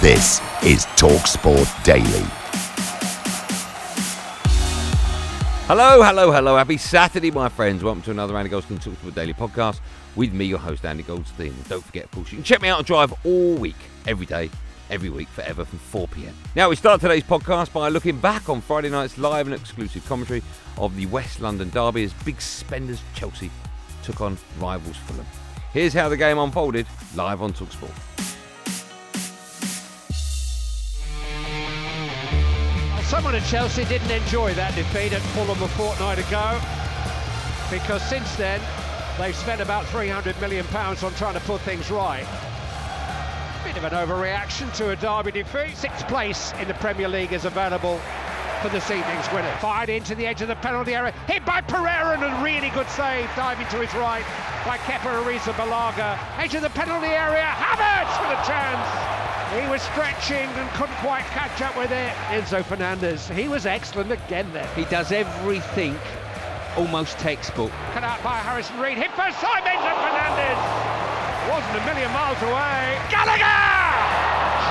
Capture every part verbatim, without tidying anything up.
This is TalkSport Daily. Hello, hello, hello. Happy Saturday, my friends. Welcome to another Andy Goldstein TalkSport Daily podcast with me, your host, Andy Goldstein. And don't forget, of course, you can check me out on Drive all week, every day, every week, forever, from four p.m. Now, we start today's podcast by looking back on Friday night's live and exclusive commentary of the West London derby as big spenders Chelsea took on rivals Fulham. Here's how the game unfolded, live on TalkSport. Someone at Chelsea didn't enjoy that defeat at Fulham a fortnight ago, because since then, they've spent about three hundred million pounds on trying to put things right. Bit of an overreaction to a derby defeat. Sixth place in the Premier League is available for this evening's winner. Fired into the edge of the penalty area, hit by Pereira, and a really good save, diving to his right by Kepa, Arisa Balaga. Edge of the penalty area, Havertz with a chance. He was stretching and couldn't quite catch up with it. Enzo Fernández, he was excellent again there. He does everything almost textbook. Cut out by Harrison Reed, hit first time, Enzo Fernández. Wasn't a million miles away. Gallagher!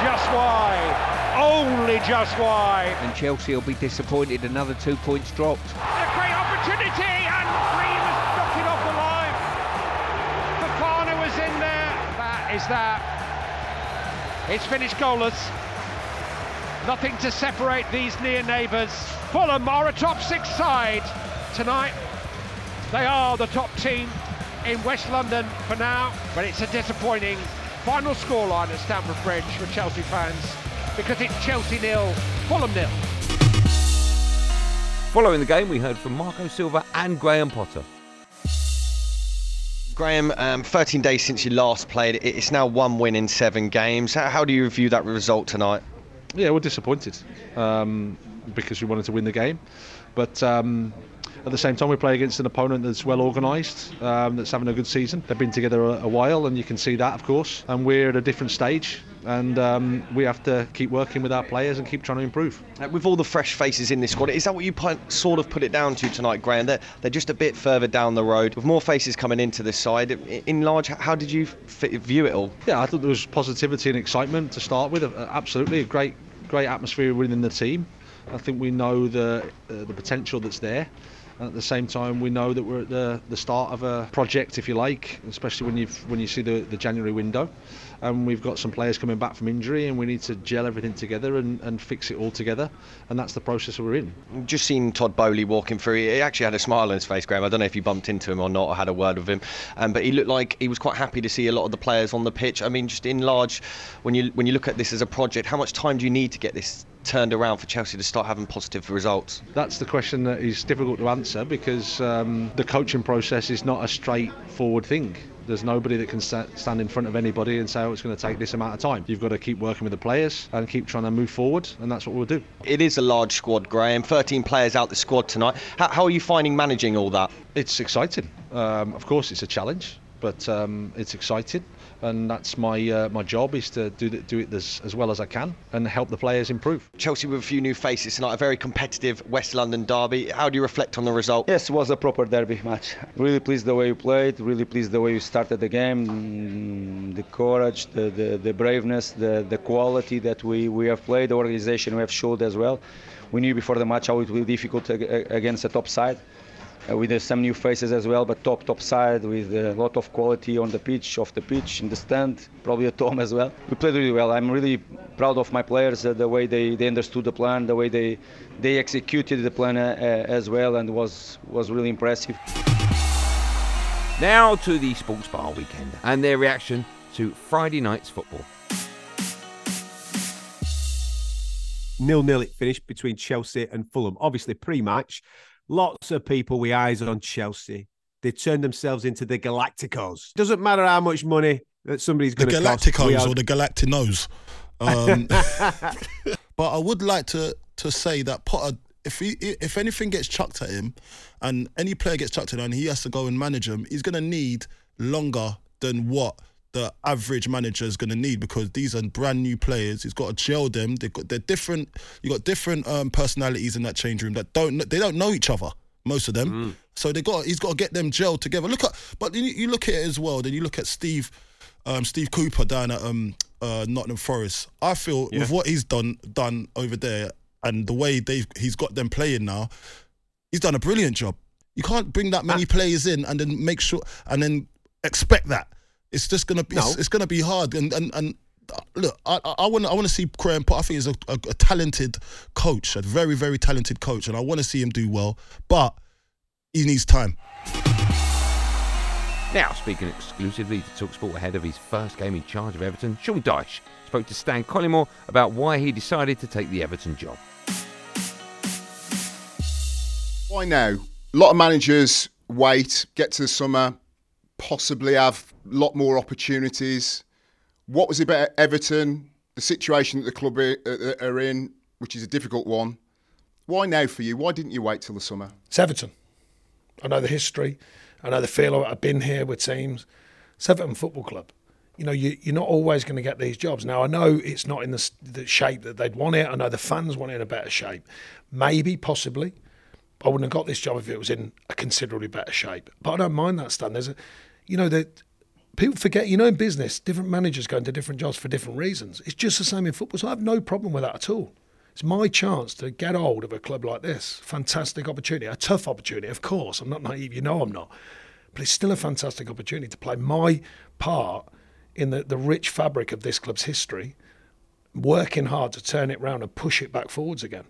Just wide. Only just wide. And Chelsea will be disappointed. Another two points dropped. And a great opportunity, and Green was knocking off the line. Fofana was in there. That is that. It's finished goalless. Nothing to separate these near neighbours. Fulham are a top six side tonight. They are the top team in West London for now, but it's a disappointing final scoreline at Stamford Bridge for Chelsea fans, because it's Chelsea nil, Fulham nil. Following the game, we heard from Marco Silva and Graham Potter. Graham, um, thirteen days since you last played, it's now one win in seven games. How, how do you review that result tonight? Yeah, we're disappointed um, because we wanted to win the game, but Um, at the same time, we play against an opponent that's well organised, um, that's having a good season. They've been together a, a while, and you can see that, of course. And we're at a different stage, and um, we have to keep working with our players and keep trying to improve. With all the fresh faces in this squad, is that what you sort of put it down to tonight, Graham? They're, they're just a bit further down the road. With more faces coming into this side, in large, how did you fit, view it all? Yeah, I thought there was positivity and excitement to start with. Absolutely, a great, great atmosphere within the team. I think we know the uh, the potential that's there. At the same time, we know that we're at the, the start of a project, if you like, especially when you when you see the, the January window. And we've got some players coming back from injury, and we need to gel everything together and, and fix it all together. And that's the process we're in. We've just seen Todd Bowley walking through. He actually had a smile on his face, Graham. I don't know if you bumped into him or not or had a word with him. Um, but he looked like he was quite happy to see a lot of the players on the pitch. I mean, just in large, when you when you look at this as a project, how much time do you need to get this turned around for Chelsea to start having positive results? That's the question that is difficult to answer, because um, the coaching process is not a straightforward thing. There's nobody that can stand in front of anybody and say, oh, it's going to take this amount of time. You've got to keep working with the players and keep trying to move forward, and that's what we'll do. It is a large squad, Graham. thirteen players out the squad tonight. How, how are you finding managing all that? It's exciting. Um, of course, it's a challenge, but um, it's exciting. and that's my uh, my job, is to do the, do it as, as well as I can and help the players improve. Chelsea with a few new faces tonight, a very competitive West London derby. How do you reflect on the result? Yes, it was a proper derby match. Really pleased the way you played, really pleased the way you started the game, the courage, the, the, the braveness, the, the quality that we, we have played, the organisation we have showed as well. We knew before the match how it will be difficult against the top side, uh, with uh, some new faces as well, but top, top side with a lot of quality on the pitch, off the pitch, in the stand, probably at home as well. We played really well. I'm really proud of my players, uh, the way they, they understood the plan, the way they, they executed the plan uh, uh, as well, and was was really impressive. Now to the Sports Bar weekend and their reaction to Friday night's football. nil nil it finished between Chelsea and Fulham. Obviously, pre-match, lots of people with eyes on Chelsea. They turned themselves into the Galácticos. Doesn't matter how much money that somebody's going to cost. The Galácticos or the Galactinos. Um, but I would like to to say that Potter, if he, if anything gets chucked at him, and any player gets chucked at him and he has to go and manage him, he's going to need longer than what the average manager is going to need, because these are brand new players. He's got to gel them. They've got, they're different. You've got different um, personalities in that change room that don't they don't know each other, most of them. Mm. So they got he's got to get them gelled together. Look at, but you, you look at it as well. Then you look at Steve, um, Steve Cooper down at um, uh, Nottingham Forest. I feel yeah. with what he's done done over there and the way they he's got them playing now, he's done a brilliant job. You can't bring that many ah. players in and then make sure and then expect that. It's just gonna be no. it's, it's gonna be hard, and and, and look, I I want I want to see Graham Potter. I think he's a, a, a talented coach, a very very talented coach, and I want to see him do well, but he needs time. Now, speaking exclusively to TalkSport ahead of his first game in charge of Everton, Sean Dyche spoke to Stan Collymore about why he decided to take the Everton job. Why now? A lot of managers wait, get to the summer, possibly have a lot more opportunities. What was it about Everton, the situation that the club are in, which is a difficult one? Why now for you? Why didn't you wait till the summer? It's Everton. I know the history. I know the feel. I've been here with teams. It's Everton Football Club. You know, you, you're not always going to get these jobs. Now, I know it's not in the, the shape that they'd want it. I know the fans want it in a better shape. Maybe, possibly. I wouldn't have got this job if it was in a considerably better shape. But I don't mind that, Stan. There's a, you know, that people forget, you know, in business, different managers go into different jobs for different reasons. It's just the same in football. So I have no problem with that at all. It's my chance to get hold of a club like this. Fantastic opportunity, a tough opportunity, of course. I'm not naive, you know I'm not. But it's still a fantastic opportunity to play my part in the, the rich fabric of this club's history, working hard to turn it round and push it back forwards again.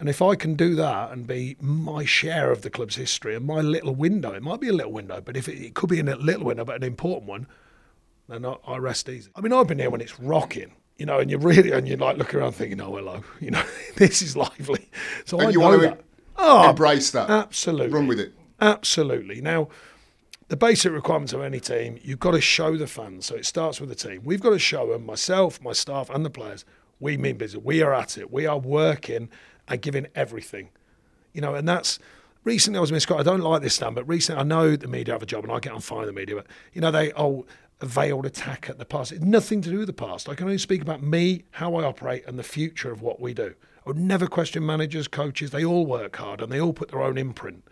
And if I can do that and be my share of the club's history and my little window, it might be a little window, but if it, it could be a little window, but an important one, then I, I rest easy. I mean, I've been here when it's rocking, you know, and you're really, and you're like, look around thinking, oh, hello, you know, this is lively. So and I you know want to that. Oh, embrace that. Absolutely. Run with it. Absolutely. Now, the basic requirements of any team, you've got to show the fans. So it starts with the team. We've got to show them, myself, my staff and the players, we mean business. We are at it. We are working and giving everything, you know, and that's, recently I was in Scott, I don't like this, Stan, but recently I know the media have a job and I get on fire with the media, but, you know, they, oh, a veiled attack at the past. It's nothing to do with the past. I can only speak about me, how I operate and the future of what we do. I would never question managers, coaches. They all work hard and they all put their own imprint.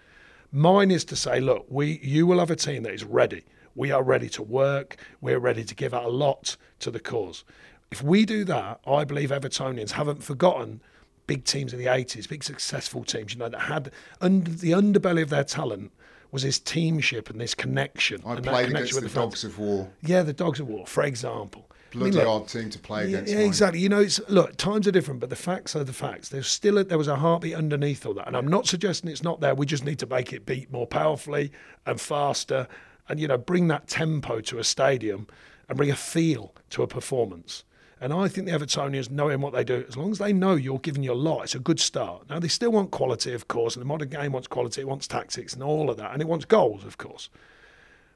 Mine is to say, look, we, you will have a team that is ready. We are ready to work. We're ready to give out a lot to the cause. If we do that, I believe Evertonians haven't forgotten big teams of the eighties, big successful teams, you know, that had under the underbelly of their talent was this teamship and this connection. I and played connection against with the, the Dogs of War. Yeah, the Dogs of War, for example. Bloody I mean, hard team to play yeah, against. Yeah, mine. Exactly. You know, it's look, times are different, but the facts are the facts. There's still a, there was a heartbeat underneath all that, and I'm not suggesting it's not there. We just need to make it beat more powerfully and faster, and you know, bring that tempo to a stadium and bring a feel to a performance. And I think the Evertonians, knowing what they do, as long as they know you're giving your lot, it's a good start. Now, they still want quality, of course, and the modern game wants quality, it wants tactics and all of that, and it wants goals, of course.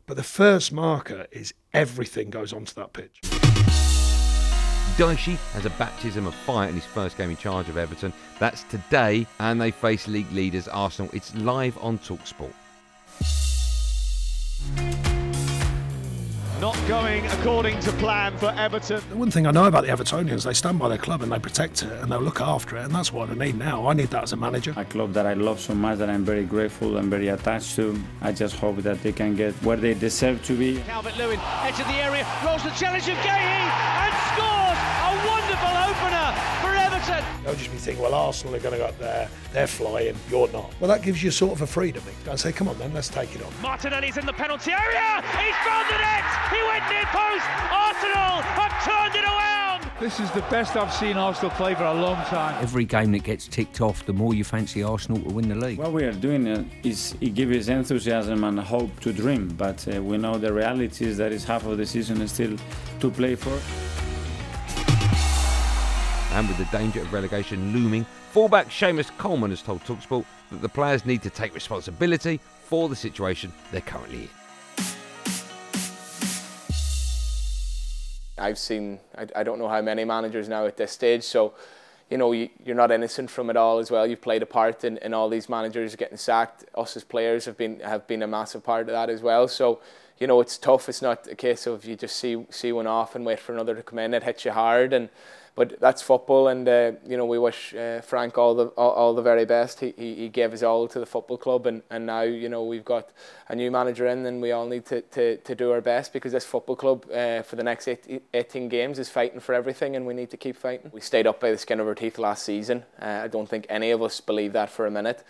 But the first marker is everything goes onto that pitch. Dyche has a baptism of fire in his first game in charge of Everton. That's today, and they face league leaders Arsenal. It's live on TalkSport. Not going according to plan for Everton. The one thing I know about the Evertonians, they stand by their club and they protect it and they'll look after it, and that's what I need now. I need that as a manager. A club that I love so much, that I'm very grateful and very attached to. I just hope that they can get where they deserve to be. Calvert-Lewin, edge of the area, rolls the challenge of Gahey and scores! A wonderful opener for Everton! They'll just be thinking, well, Arsenal are going to go up there, they're flying, you're not. Well, that gives you sort of a freedom. I say, come on then, let's take it on. Martinelli's in the penalty area, he's found the net! He went near post. Arsenal have turned it around. This is the best I've seen Arsenal play for a long time. Every game that gets ticked off, the more you fancy Arsenal to win the league. What we are doing is it gives enthusiasm and hope to dream, but uh, we know the reality is that it's half of the season still to play for. And with the danger of relegation looming, fullback Seamus Coleman has told TalkSport that the players need to take responsibility for the situation they're currently in. I've seen, I, I don't know how many managers now at this stage, so, you know, you, you're not innocent from it all as well. You've played a part in, in all these managers getting sacked. Us as players have been have been a massive part of that as well. So, you know, it's tough. It's not a case of you just see see one off and wait for another to come in. It hits you hard, and but that's football. And uh, you know, we wish uh, Frank all the all, all the very best. He, he he gave his all to the football club, and, and now you know we've got a new manager in, and we all need to, to, to do our best, because this football club uh, for the next eighteen games is fighting for everything, and we need to keep fighting. We stayed up by the skin of our teeth last season. Uh, I don't think any of us believe that for a minute.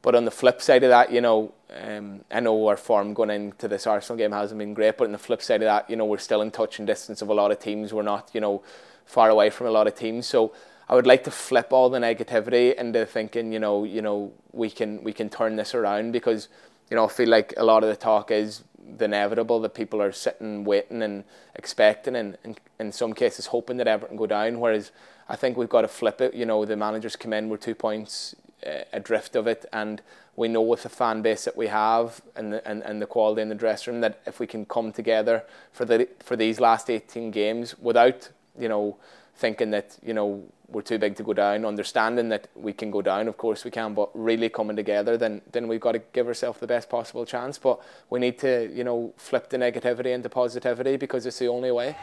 But on the flip side of that, you know, um, I know our form going into this Arsenal game hasn't been great, but on the flip side of that, you know, we're still in touch and distance of a lot of teams. We're not, you know, far away from a lot of teams. So I would like to flip all the negativity into thinking, you know, you know, we can we can turn this around, because, you know, I feel like a lot of the talk is the inevitable, that people are sitting, waiting and expecting, and, and in some cases hoping that Everton go down, whereas I think we've got to flip it. You know, the managers come in, we're two points uh, adrift of it, and we know with the fan base that we have and the, and, and the quality in the dressing room, that if we can come together for the for these last eighteen games without, you know, thinking that, you know, we're too big to go down, understanding that we can go down, of course we can, but really coming together, then then we've got to give ourselves the best possible chance. But we need to, you know, flip the negativity into positivity, because it's the only way.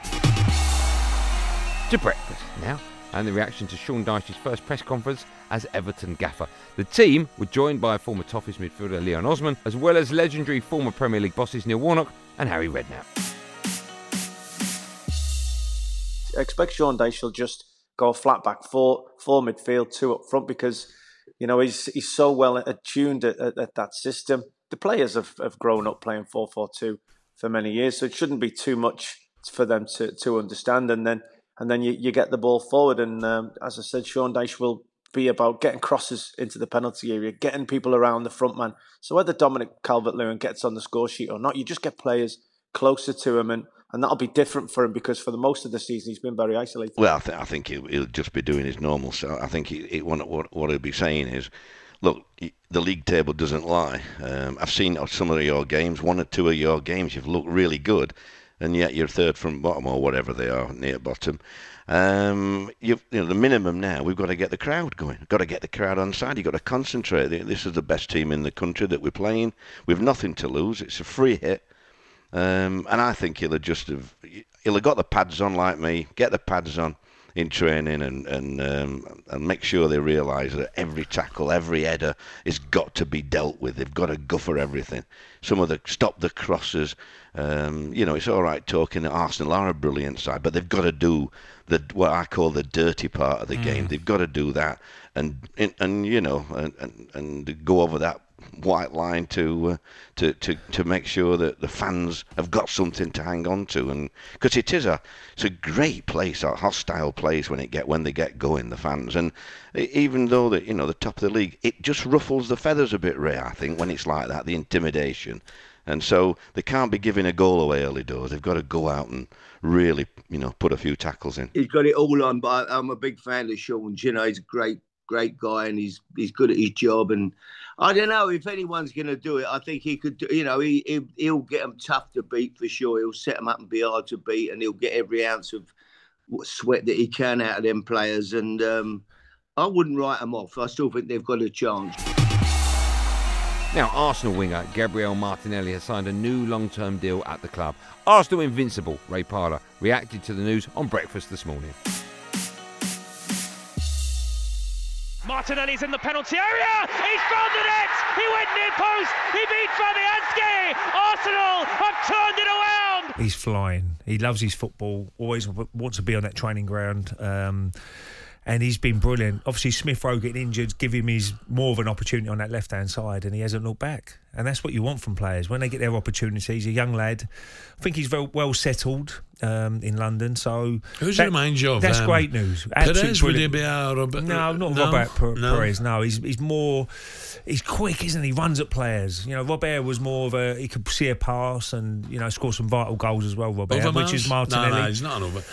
To breakfast now, and the reaction to Sean Dyche's first press conference as Everton gaffer. The team were joined by former Toffees midfielder Leon Osman, as well as legendary former Premier League bosses Neil Warnock and Harry Redknapp. I expect Sean Dyche will just go flat back four, four midfield, two up front, because, you know, he's he's so well attuned at, at, at that system. The players have, have grown up playing four four two for many years, so it shouldn't be too much for them to, to understand. And then and then you, you get the ball forward, and um, as I said, Sean Dyche will be about getting crosses into the penalty area, getting people around the front man. So whether Dominic Calvert-Lewin gets on the score sheet or not, you just get players closer to him, and And that'll be different for him, because for the most of the season he's been very isolated. Well, I, th- I think he'll, he'll just be doing his normal. So I think he, he, what, what he'll be saying is, look, the league table doesn't lie. Um, I've seen some of your games, one or two of your games, you've looked really good, and yet you're third from bottom, or whatever they are, near bottom. Um, you've, you know, the minimum now, we've got to get the crowd going. We've got to get the crowd on side. You've got to concentrate. This is the best team in the country that we're playing. We've nothing to lose. It's a free hit. Um, and I think he'll have just have, he'll have got the pads on like me, get the pads on in training, and and, um, and make sure they realise that every tackle, every header has got to be dealt with. They've got to go for everything. Some of the stop the crosses. Um, you know, it's all right talking that Arsenal are a brilliant side, but they've got to do the what I call the dirty part of the mm. game. They've got to do that, and and, and you know, and, and and go over that white line to, uh, to to to make sure that the fans have got something to hang on to, and because it is a it's a great place, a hostile place when it get when they get going, the fans. And even though that, you know, the top of the league, it just ruffles the feathers a bit, Ray, I think, when it's like that, the intimidation. And so they can't be giving a goal away early doors. They've got to go out and really, you know, put a few tackles in. He's got it all on, but I'm a big fan of Sean. You know, he's a great, great guy, and he's he's good at his job. And I don't know if anyone's going to do it. I think he could, do, you know, he, he, he'll get them tough to beat for sure. He'll set them up and be hard to beat, and he'll get every ounce of sweat that he can out of them players. And um, I wouldn't write them off. I still think they've got a chance. Now, Arsenal winger Gabriel Martinelli has signed a new long-term deal at the club. Arsenal invincible, Ray Parlour reacted to the news on Breakfast this morning. Martinelli's in the penalty area, he's found the net, he went near post, he beat Fabianski, Arsenal have turned it around. He's flying, he loves his football, always wants to be on that training ground, um, and he's been brilliant. Obviously Smith Rowe getting injured give him his, more of an opportunity on that left hand side, and he hasn't looked back, and that's what you want from players when they get their opportunities. A young lad, I think he's very well settled Um, in London, so who reminds you of? That's um, great news. Absolute Perez, would he be our Robert? No, not no, Robert per- no. Perez. No, he's he's more. He's quick, isn't he? Runs at players. You know, Robert was more of a. He could see a pass and, you know, score some vital goals as well. Robert, Overmars? Which is Martinelli. No, no, he's not an Over.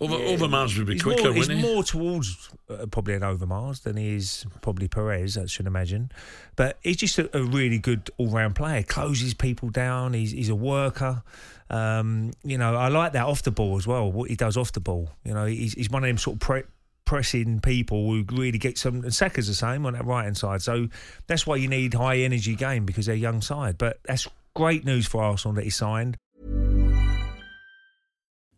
Over yeah. Overmars would be he's quicker, more, wouldn't he's he? He's more towards uh, probably an Overmars than he is probably Perez, I should imagine. But he's just a, a really good all-round player. Closes people down. He's he's a worker. Um, you know, I like that off the ball as well, what he does off the ball. You know, he's, he's one of them sort of pre- pressing people who really get some, and Saka's the same on that right-hand side. So that's why you need high-energy game, because they're a young side. But that's great news for Arsenal that he signed.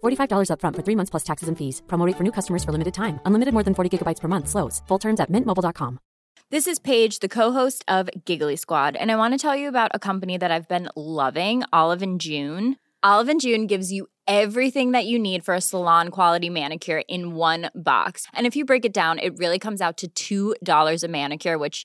forty-five dollars up front for three months plus taxes and fees. Promo rate for new customers for limited time. Unlimited more than forty gigabytes per month slows. Full terms at mint mobile dot com. This is Paige, the co-host of Giggly Squad, and I want to tell you about a company that I've been loving, Olive and June. Olive and June gives you everything that you need for a salon-quality manicure in one box. And if you break it down, it really comes out to two dollars a manicure, which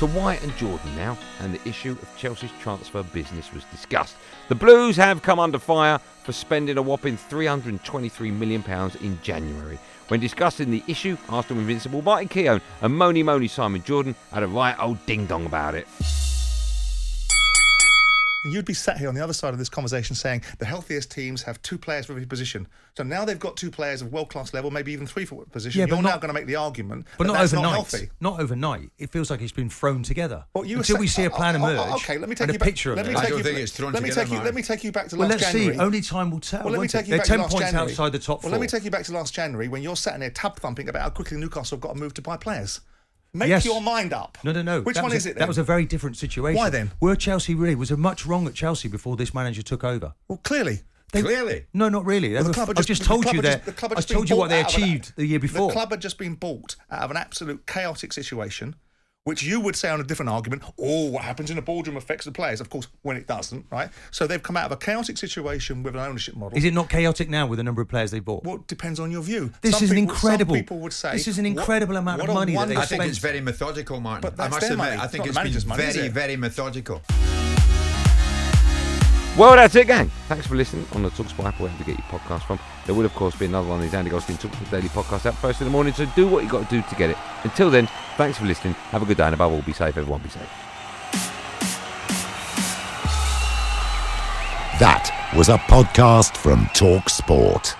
To White and Jordan now, and the issue of Chelsea's transfer business was discussed. The Blues have come under fire for spending a whopping three hundred twenty-three million pounds in January. When discussing the issue, Arsenal invincible Martin Keown and Moni Moni Simon Jordan had a right old ding-dong about it. You'd be sat here on the other side of this conversation saying the healthiest teams have two players for every position. So now they've got two players of world-class level, maybe even three for position. Yeah, You're not, now going to make the argument but that not that's overnight. Not healthy. Not overnight. It feels like it's been thrown together. Well, you Until say- we see a plan oh, emerge oh, okay, let me take and you a back- picture of it. I don't think it's thrown let together. Me take you, let me take you back to last well, let's January. Let's see. Only time will tell. Well, let me take you They're back ten to last points January. Outside the top four. Well, let me take you back to last January when you're sat in there tab-thumping about how quickly Newcastle have got to move to buy players. Make yes. your mind up. No, no, no. Which that one a, is it then? That was a very different situation. Why then? Were Chelsea really? Was there much wrong at Chelsea before this manager took over? Well, clearly. They, clearly? No, not really. Well, the club were, just, I just told the you that. I told you what they achieved an, the year before. The club had just been bought out of an absolute chaotic situation, which you would say on a different argument, oh, what happens in a boardroom affects the players. Of course, when it doesn't, right? So they've come out of a chaotic situation with an ownership model. Is it not chaotic now with the number of players they've bought? Well, it depends on your view. This some is people, an incredible... Some people would say... This is an incredible what, amount what of money that they've spent. I think it's very methodical, Martin. But that's I must admit, money. I think it's, it's been money, very, it? very methodical. Well, that's it, gang. Thanks for listening on the TalkSport app, wherever you get your podcast from. There will, of course, be another one of these Andy Goldstein TalkSport Daily Podcast app first in the morning, so do what you've got to do to get it. Until then, thanks for listening. Have a good day, and above all, be safe, everyone. Be safe. That was a podcast from TalkSport.